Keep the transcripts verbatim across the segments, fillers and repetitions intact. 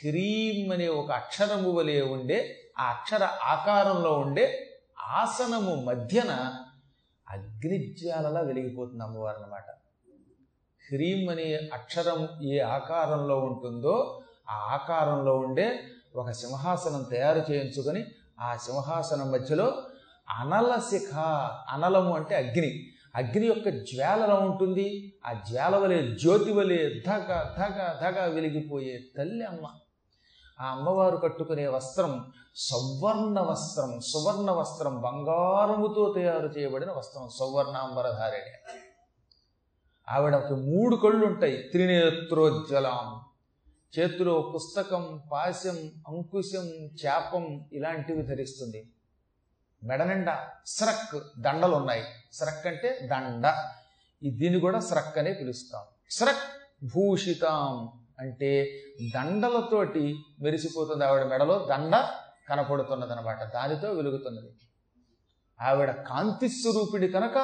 హ్రీం అనే ఒక అక్షరము వలె ఉండే ఆ అక్షర ఆకారంలో ఉండే ఆసనము మధ్యన అగ్నిజ్వాలలా వెలిగిపోతుంది అమ్మవారు అన్నమాట. హ్రీం అనే అక్షరం ఏ ఆకారంలో ఉంటుందో ఆ ఆకారంలో ఉండే ఒక సింహాసనం తయారు చేయించుకొని ఆ సింహాసనం మధ్యలో అనలశిఖ, అనలము అంటే అగ్ని, అగ్ని యొక్క జ్వాలలో ఉంటుంది. ఆ జ్వాల వలె జ్యోతి వలె ధగ ధగ ధగ వెలిగిపోయే తల్లి అమ్మ. ఆ అమ్మవారు కట్టుకునే వస్త్రం సౌవర్ణ వస్త్రం, సువర్ణ వస్త్రం, బంగారముతో తయారు చేయబడిన వస్త్రం, సౌవర్ణాంబరధారిణి. ఆవిడకి మూడు కళ్ళు ఉంటాయి, త్రినేత్రోజ్వలం. చేతిలో పుస్తకం, పాశం, అంకుశం, చాపం ఇలాంటివి ధరిస్తుంది. మెడనిండా స్రక్ దండలు ఉన్నాయి. స్రక్ అంటే దండ, దీన్ని కూడా స్రక్ అనే పిలుస్తాం. స్రక్ భూషితాం అంటే దండలతోటి మెరిసిపోతుంది. ఆవిడ మెడలో దండ కనపడుతున్నది అనమాట, దానితో వెలుగుతున్నది. ఆవిడ కాంతి స్వరూపిణి కనుక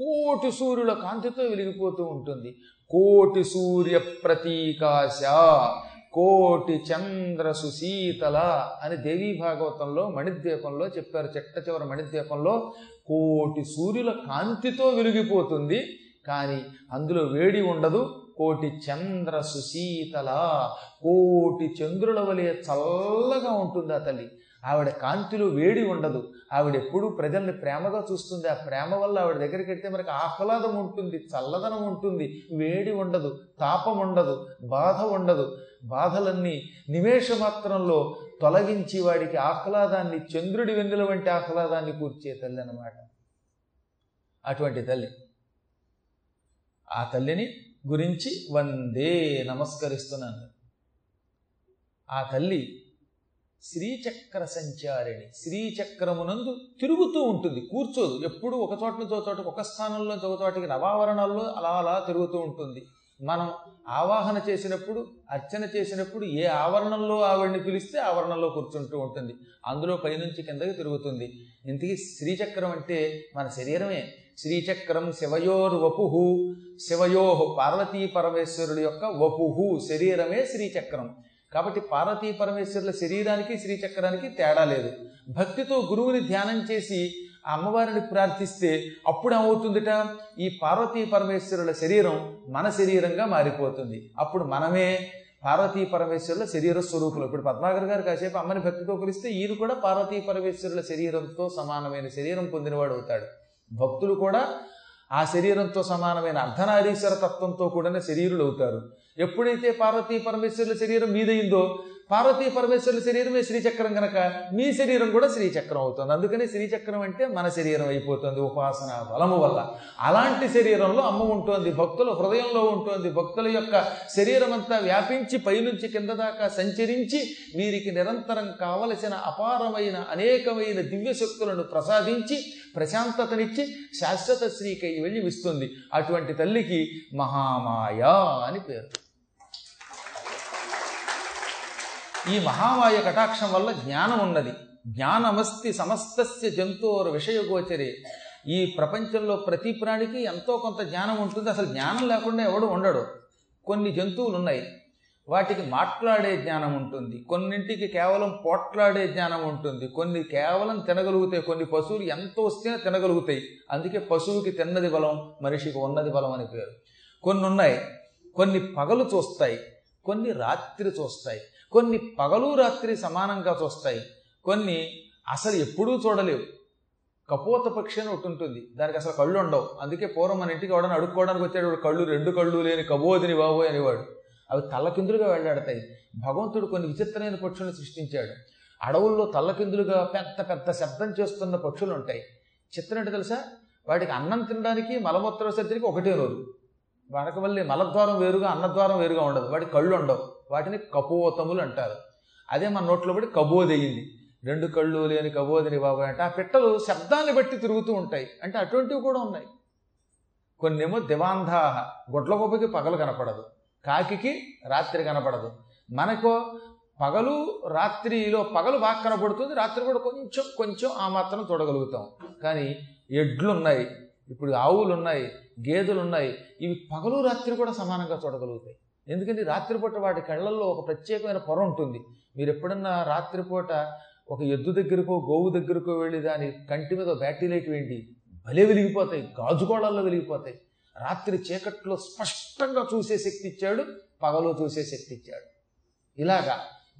కోటి సూర్యుల కాంతితో వెలిగిపోతూ ఉంటుంది. కోటి సూర్య ప్రతీకాశ, కోటి చంద్ర సుశీతల అని దేవీ భాగవతంలో మణిద్వీపంలో చెప్పారు. చెట్ట చివరి మణిద్వీపంలో కోటి సూర్యుల కాంతితో వెలిగిపోతుంది, కానీ అందులో వేడి ఉండదు. కోటి చంద్ర సుశీతల, కోటి చంద్రుల వలె చల్లగా ఉంటుంది ఆ తల్లి. ఆవిడ కాంతిలో వేడి ఉండదు. ఆవిడ ఎప్పుడు ప్రజల్ని ప్రేమగా చూస్తుంది. ఆ ప్రేమ వల్ల ఆవిడ దగ్గరికి వెళ్తే మనకు ఆహ్లాదం ఉంటుంది, చల్లదనం ఉంటుంది, వేడి ఉండదు, తాపం ఉండదు, బాధ ఉండదు. బాధలన్నీ నిమేష మాత్రంలో తొలగించి వాడికి ఆహ్లాదాన్ని, చంద్రుడి వెన్నెల వంటి ఆహ్లాదాన్ని కూర్చే తల్లి అన్నమాట. అటువంటి తల్లి, ఆ తల్లిని గురించి వందే నమస్కరిస్తున్నాను. ఆ తల్లి శ్రీచక్ర సంచారిణి, శ్రీచక్రమునందు తిరుగుతూ ఉంటుంది, కూర్చోదు. ఎప్పుడు ఒక చోట నుంచి ఒక చోటకి, ఒక స్థానంలో ఒక చోటకి, నవావరణాల్లో అలా అలా తిరుగుతూ ఉంటుంది. మనం ఆవాహన చేసినప్పుడు, అర్చన చేసినప్పుడు ఏ ఆవరణంలో ఆవిడని పిలిస్తే ఆవరణంలో కూర్చుంటూ ఉంటుంది. అందులో పైనుంచి కిందకి తిరుగుతుంది. ఇంతకీ శ్రీచక్రం అంటే మన శరీరమే. శ్రీచక్రం శివయోర్ వపుహు, శివయోహు పార్వతీ పరమేశ్వరుడు యొక్క వపుహు శరీరమే శ్రీచక్రం. కాబట్టి పార్వతీ పరమేశ్వరుల శరీరానికి శ్రీచక్రానికి తేడా లేదు. భక్తితో గురువుని ధ్యానం చేసి ఆ అమ్మవారిని ప్రార్థిస్తే అప్పుడు ఏమవుతుందిట, ఈ పార్వతీ పరమేశ్వరుల శరీరం మన శరీరంగా మారిపోతుంది. అప్పుడు మనమే పార్వతీ పరమేశ్వరుల శరీర స్వరూపులు. ఇప్పుడు పద్మాగర్ గారు కాసేపు అమ్మని భక్తితో కొలిస్తే ఈయన కూడా పార్వతీ పరమేశ్వరుల శరీరంతో సమానమైన శరీరం పొందినవాడు అవుతాడు. భక్తులు కూడా ఆ శరీరంతో సమానమైన అర్ధనారీశ్వర తత్వంతో కూడిన శరీరులు అవుతారు. ఎప్పుడైతే పార్వతీ పరమేశ్వరుల శరీరం మీదయిందో, పార్వతీ పరమేశ్వరుల శరీరమే శ్రీచక్రం కనుక మీ శరీరం కూడా శ్రీచక్రం అవుతుంది. అందుకని శ్రీచక్రం అంటే మన శరీరం అయిపోతుంది ఉపాసన బలము వల్ల. అలాంటి శరీరంలో అమ్మ ఉంటుంది, భక్తుల హృదయంలో ఉంటుంది. భక్తుల యొక్క శరీరం అంతా వ్యాపించి పైనుంచి కింద దాకా సంచరించి వీరికి నిరంతరం కావలసిన అపారమైన అనేకమైన దివ్య శక్తులను ప్రసాదించి ప్రశాంతతనిచ్చి శాశ్వత శ్రీకై వెళ్ళి ఇస్తుంది. అటువంటి తల్లికి మహామాయ అని పేరు. ఈ మహామాయ కటాక్షం వల్ల జ్ఞానం ఉన్నది. జ్ఞానమస్తి సమస్తస్య జంతోర్ విషయగోచరే. ఈ ప్రపంచంలో ప్రతి ప్రాణికి ఎంతో కొంత జ్ఞానం ఉంటుంది. అసలు జ్ఞానం లేకుండా ఎవడు ఉండడు. కొన్ని జంతువులు ఉన్నాయి, వాటికి మాట్లాడే జ్ఞానం ఉంటుంది, కొన్నింటికి కేవలం పోట్లాడే జ్ఞానం ఉంటుంది, కొన్ని కేవలం తినగలుగుతాయి. కొన్ని పశువులు ఎంత వస్తేనే తినగలుగుతాయి, అందుకే పశువుకి తిన్నది బలం, మనిషికి ఉన్నది బలం అని పేరు. కొన్ని ఉన్నాయి, కొన్ని పగలు చూస్తాయి, కొన్ని రాత్రి చూస్తాయి, కొన్ని పగలు రాత్రి సమానంగా చూస్తాయి, కొన్ని అసలు ఎప్పుడూ చూడలేవు. కపోత పక్షి అని ఒకటి ఉంటుంది, దానికి అసలు కళ్ళు ఉండవు. అందుకే పూర్వం మన ఇంటికి ఎవడని అడుక్కోవడానికి వచ్చాడు, కళ్ళు రెండు కళ్ళు లేని కబోదిని బాబోయ్ అనేవాడు. అవి తల్లకిందులుగా వెళ్ళాడతాయి. భగవంతుడు కొన్ని విచిత్రమైన పక్షులను సృష్టించాడు. అడవుల్లో తల్లకిందులుగా పెద్ద పెద్ద శబ్దం చేస్తున్న పక్షులు ఉంటాయి. చిత్రం అంటే తెలుసా, వాటికి అన్నం తినడానికి మలమూత్ర విసర్జనకి ఒకటే రోజు. వాటికి మళ్ళీ మలద్వారం వేరుగా, అన్నద్వారం వేరుగా ఉండదు. వాటికి కళ్ళు ఉండవు, వాటిని కపోతములు అంటారు. అదే మన నోట్లో పడి కబోదయ్యింది, రెండు కళ్ళు లేని కబోదని బాబాయ్ అంటే. ఆ పిట్టలు శబ్దాన్ని బట్టి తిరుగుతూ ఉంటాయి. అంటే అటువంటివి కూడా ఉన్నాయి. కొన్నేమో దివాంధా, గొడ్ల గొప్పకి పగలు కనపడదు, కాకికి రాత్రి కనపడదు. మనకు పగలు రాత్రిలో పగలు బాగా కనపడుతుంది, రాత్రి కూడా కొంచెం కొంచెం ఆ మాత్రం చూడగలుగుతాం. కానీ ఎడ్లున్నాయి, ఇప్పుడు ఆవులు ఉన్నాయి, గేదెలు ఉన్నాయి, ఇవి పగలు రాత్రి కూడా సమానంగా చూడగలుగుతాయి. ఎందుకంటే రాత్రిపూట వాటి కళ్ళల్లో ఒక ప్రత్యేకమైన పొర ఉంటుంది. మీరు ఎప్పుడన్నా రాత్రిపూట ఒక ఎద్దు దగ్గరకో గోవు దగ్గరకో వెళ్ళి దాని కంటి మీద బ్యాటరీ లైట్ వేయండి, భలే వెలిగిపోతాయి, గాజుగోళాల్లో వెలిగిపోతాయి. రాత్రి చీకట్లో స్పష్టంగా చూసే శక్తి ఇచ్చాడు, పగలో చూసే శక్తి ఇచ్చాడు. ఇలాగా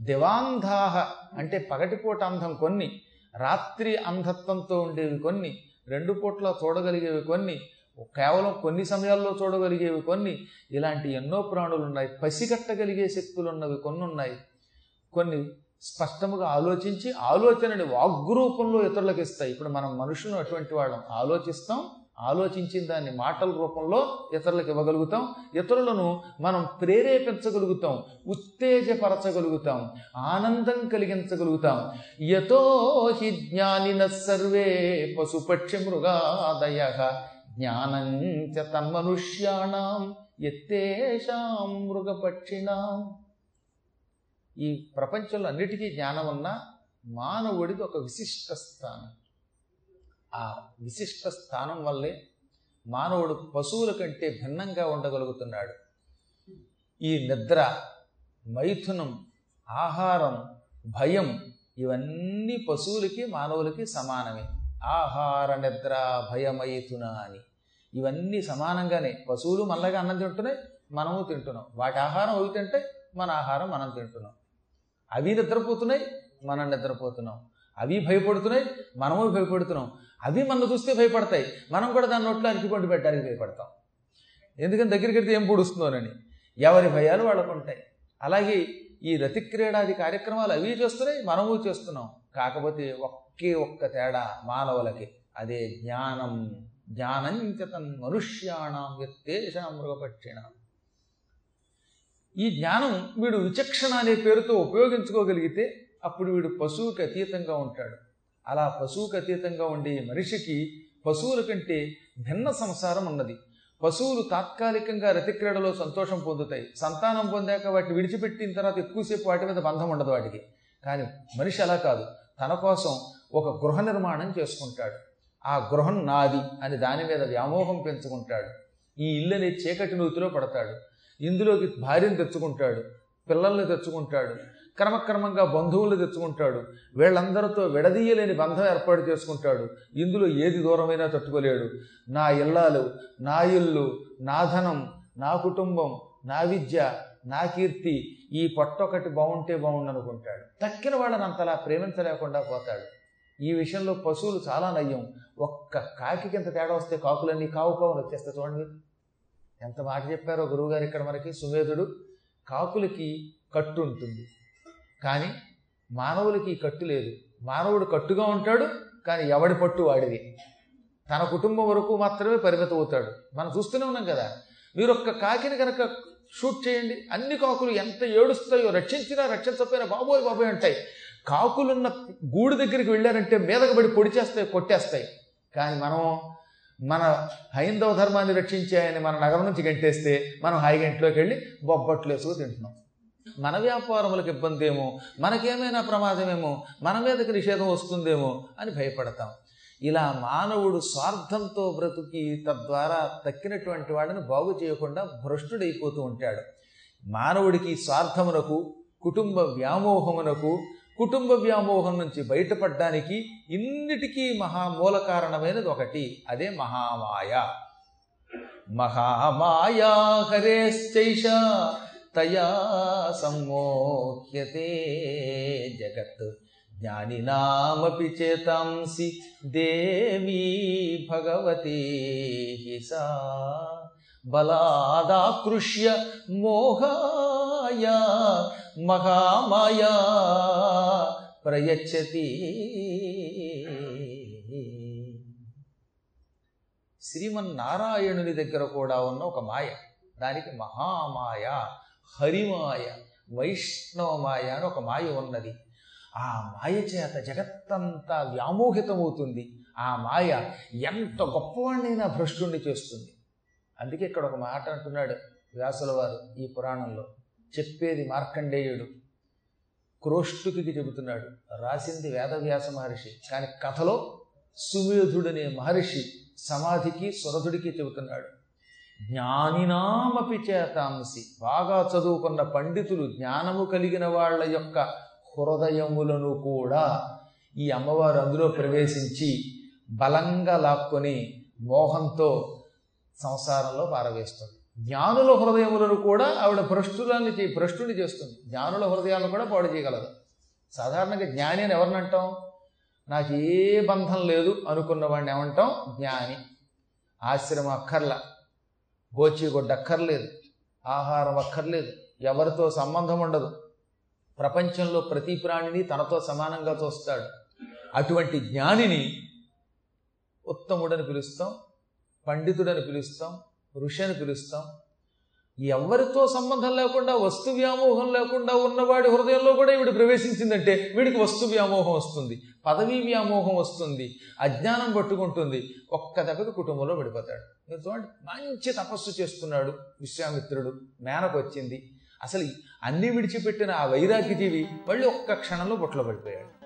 దివాంధాహ అంటే పగటిపూట అంధం కొన్ని, రాత్రి అంధత్వంతో ఉండేవి కొన్ని, రెండు పూట్ల చూడగలిగేవి కొన్ని, కేవలం కొన్ని సమయాల్లో చూడగలిగేవి కొన్ని, ఇలాంటి ఎన్నో ప్రాణులు ఉన్నాయి. పసిగట్టగలిగే శక్తులు ఉన్నవి కొన్ని ఉన్నాయి. కొన్ని స్పష్టముగా ఆలోచించి ఆలోచనని వాగ్రూపంలో ఇతరులకు ఇస్తాయి. ఇప్పుడు మనం మనుషులను అటువంటి వాళ్ళం, ఆలోచిస్తాం, ఆలోచించిన దాన్ని మాటల రూపంలో ఇతరులకు ఇవ్వగలుగుతాం, ఇతరులను మనం ప్రేరేపించగలుగుతాం, ఉత్తేజపరచగలుగుతాం, ఆనందం కలిగించగలుగుతాం. యతో హి జ్ఞానిన సర్వే పశుపక్షి మృగాదయ జ్ఞానం చ తన్మనుష్యాణం యత్తేషాం మృగపక్షిణాం. ఈ ప్రపంచంలో అన్నిటికీ జ్ఞానం ఉన్న మానవుడికి ఒక విశిష్ట స్థానం. ఆ విశిష్ట స్థానం వల్లే మానవుడు పశువుల కంటే భిన్నంగా ఉండగలుగుతున్నాడు. ఈ నిద్ర, మైథునం, ఆహారం, భయం ఇవన్నీ పశువులకి మానవులకి సమానమే. ఆహార నిద్ర భయమైతున అని ఇవన్నీ సమానంగానే పశువులు మనలాగా అన్నం తింటున్నాయి, మనము తింటున్నాం. వాటి ఆహారం అవి తింటే మన ఆహారం మనం తింటున్నాం. అవి నిద్రపోతున్నాయి, మనం నిద్రపోతున్నాం. అవి భయపడుతున్నాయి, మనము భయపడుతున్నాం. అవి మన చూస్తే భయపడతాయి, మనం కూడా దాని నోట్లో అరికిపండు పెట్టడానికి భయపడతాం. ఎందుకని దగ్గరికి వెళ్తే ఏం పూడుస్తుందోనని. ఎవరి భయాలు వాళ్ళకు ఉంటాయి. అలాగే ఈ రతిక్రీడాది కార్యక్రమాలు అవి చేస్తున్నాయి, మనము చేస్తున్నాం. కాకపోతే ఒకే ఒక్క తేడా మానవులకి, అదే జ్ఞానం. జ్ఞానం చతన్ మనుష్యాణం యత్తేషాం మృగపక్షిణాం. ఈ జ్ఞానం వీడు విచక్షణ అనే పేరుతో ఉపయోగించుకోగలిగితే అప్పుడు వీడు పశువుకి అతీతంగా ఉంటాడు. అలా పశువుకి అతీతంగా ఉండే మనిషికి పశువుల కంటే భిన్న సంసారం ఉన్నది. పశువులు తాత్కాలికంగా రతిక్రీడలో సంతోషం పొందుతాయి. సంతానం పొందాక వాటిని విడిచిపెట్టిన తర్వాత ఎక్కువసేపు వాటి మీద బంధం ఉండదు వాటికి. కానీ మనిషి అలా కాదు, తన కోసం ఒక గృహ నిర్మాణం చేసుకుంటాడు. ఆ గృహం నాది అని దాని మీద వ్యామోహం పెంచుకుంటాడు. ఈ ఇల్లు అనే చీకటి నూతిలో పడతాడు. ఇందులోకి భార్యను తెచ్చుకుంటాడు, పిల్లల్ని తెచ్చుకుంటాడు, క్రమక్రమంగా బంధువులు తెచ్చుకుంటాడు. వీళ్ళందరితో విడదీయలేని బంధం ఏర్పాటు చేసుకుంటాడు. ఇందులో ఏది దూరమైనా తట్టుకోలేడు. నా ఇల్లాలు, నా ఇల్లు, నా ధనం, నా కుటుంబం, నా విద్య, నా కీర్తి, ఈ పొట్టొకటి బాగుంటే బాగుండు అనుకుంటాడు. తక్కిన వాళ్ళని అంతలా ప్రేమించలేకుండా పోతాడు. ఈ విషయంలో పశువులు చాలా నయ్యం. ఒక్క కాకి కింద తేడా వస్తే కాకులన్నీ కావు కావులు వచ్చేస్తే చూడండి. ఎంత మాట చెప్పారో గురువుగారు ఇక్కడ మనకి. సుమేధుడు, కాకులకి కట్టు ఉంటుంది, కానీ మానవులకి కట్టు లేదు. మానవుడు కట్టుగా ఉంటాడు, కానీ ఎవడి పట్టు వాడిది. తన కుటుంబం వరకు మాత్రమే పరిమితం అవుతాడు. మనం చూస్తూనే ఉన్నాం కదా, మీరు ఒక్క కాకిని కనుక షూట్ చేయండి, అన్ని కాకులు ఎంత ఏడుస్తాయో, రక్షించినా రక్షించకపోయినా బాబోయ్ బాబోయ్ ఉంటాయి. కాకులున్న గూడు దగ్గరికి వెళ్ళారంటే మీదకి పడి పొడి చేస్తాయి, కొట్టేస్తాయి. కానీ మనం మన హైందవ ధర్మాన్ని రక్షించాయని మన నగరం నుంచి గంటేస్తే మనం హాయిగా ఇంట్లోకి వెళ్ళి బొబ్బట్లు వేసుకు తింటున్నాం. మన వ్యాపారములకు ఇబ్బంది ఏమో, మనకేమైనా ప్రమాదమేమో, మన మీదకి నిషేధం వస్తుందేమో అని భయపడతాం. ఇలా మానవుడు స్వార్థంతో బ్రతికి తద్వారా తక్కినటువంటి వాడిని బాగు చేయకుండా భ్రష్టుడైపోతూ ఉంటాడు. మానవుడికి స్వార్థమునకు, కుటుంబ వ్యామోహమునకు, కుటుంబ వ్యామోహం నుంచి బయటపడడానికి ఇన్నిటికీ మహామూల కారణమైనది ఒకటి, అదే మహామాయ. మహామాయా హరేశ్చైష తయా సమ్మోహ్యతే జగత్ జ్ఞానినామపి చేతాంసి దేవీ భగవతి సా బలాదాకృష్య మోహాయ మహామాయా ప్రయచ్చతి. శ్రీమన్నారాయణుని దగ్గర కూడా ఉన్న ఒక మాయ, దానికి మహామాయ, హరిమాయ, వైష్ణవమాయ అని ఒక మాయ ఉన్నది. ఆ మాయ చేత జగత్తంతా వ్యామోహితమవుతుంది. ఆ మాయ ఎంత గొప్పవాణ్ణైనా భ్రష్టుణ్ణి చేస్తుంది. అందుకే ఇక్కడ ఒక మాట అంటున్నాడు వ్యాసుల వారు ఈ పురాణంలో. చెప్పేది మార్కండేయుడు క్రోష్టుకి చెబుతున్నాడు, రాసింది వేదవ్యాస మహర్షి, కానీ కథలో సుమేధుడనే మహర్షి సమాధికి సురధుడికి చెబుతున్నాడు. జ్ఞానినామపి చేతాంసి, బాగా చదువుకున్న పండితులు, జ్ఞానము కలిగిన వాళ్ళ యొక్క హృదయములను కూడా ఈ అమ్మవారు అందులో ప్రవేశించి బలంగా లాక్కొని మోహంతో సంసారంలో పారవేస్తుంది. జ్ఞానుల హృదయములను కూడా ఆవిడ భ్రష్టులని చే భ్రష్టుని చేస్తుంది. జ్ఞానుల హృదయాలను కూడా పాడు చేయగలదు. సాధారణంగా జ్ఞాని అని ఎవరిని అంటాం? నాకు ఏ బంధం లేదు అనుకున్న వాడిని ఏమంటాం? జ్ఞాని. ఆశ్రమం అక్కర్లా, గోచిగుడ్డ అక్కర్లేదు, ఆహారం అక్కర్లేదు, ఎవరితో సంబంధం ఉండదు, ప్రపంచంలో ప్రతి ప్రాణిని తనతో సమానంగా చూస్తాడు. అటువంటి జ్ఞానిని ఉత్తముడని పిలుస్తాం, పండితుడని పిలుస్తాం, ఋషి అని పిలుస్తాం. ఎవరితో సంబంధం లేకుండా, వస్తు వ్యామోహం లేకుండా ఉన్నవాడి హృదయంలో కూడా ఈవిడ ప్రవేశించిందంటే వీడికి వస్తు వ్యామోహం వస్తుంది, పదవీ వ్యామోహం వస్తుంది, అజ్ఞానం పట్టుకుంటుంది, ఒక్క దగ్గర కుటుంబంలో పడిపోతాడు. మీరు చూడండి, మంచి తపస్సు చేస్తున్నాడు విశ్వామిత్రుడు, మేనకొచ్చింది, అసలు అన్నీ విడిచిపెట్టిన ఆ వైరాగ్యజీవి మళ్ళీ ఒక్క క్షణంలో బుట్టలో పడిపోయాడు.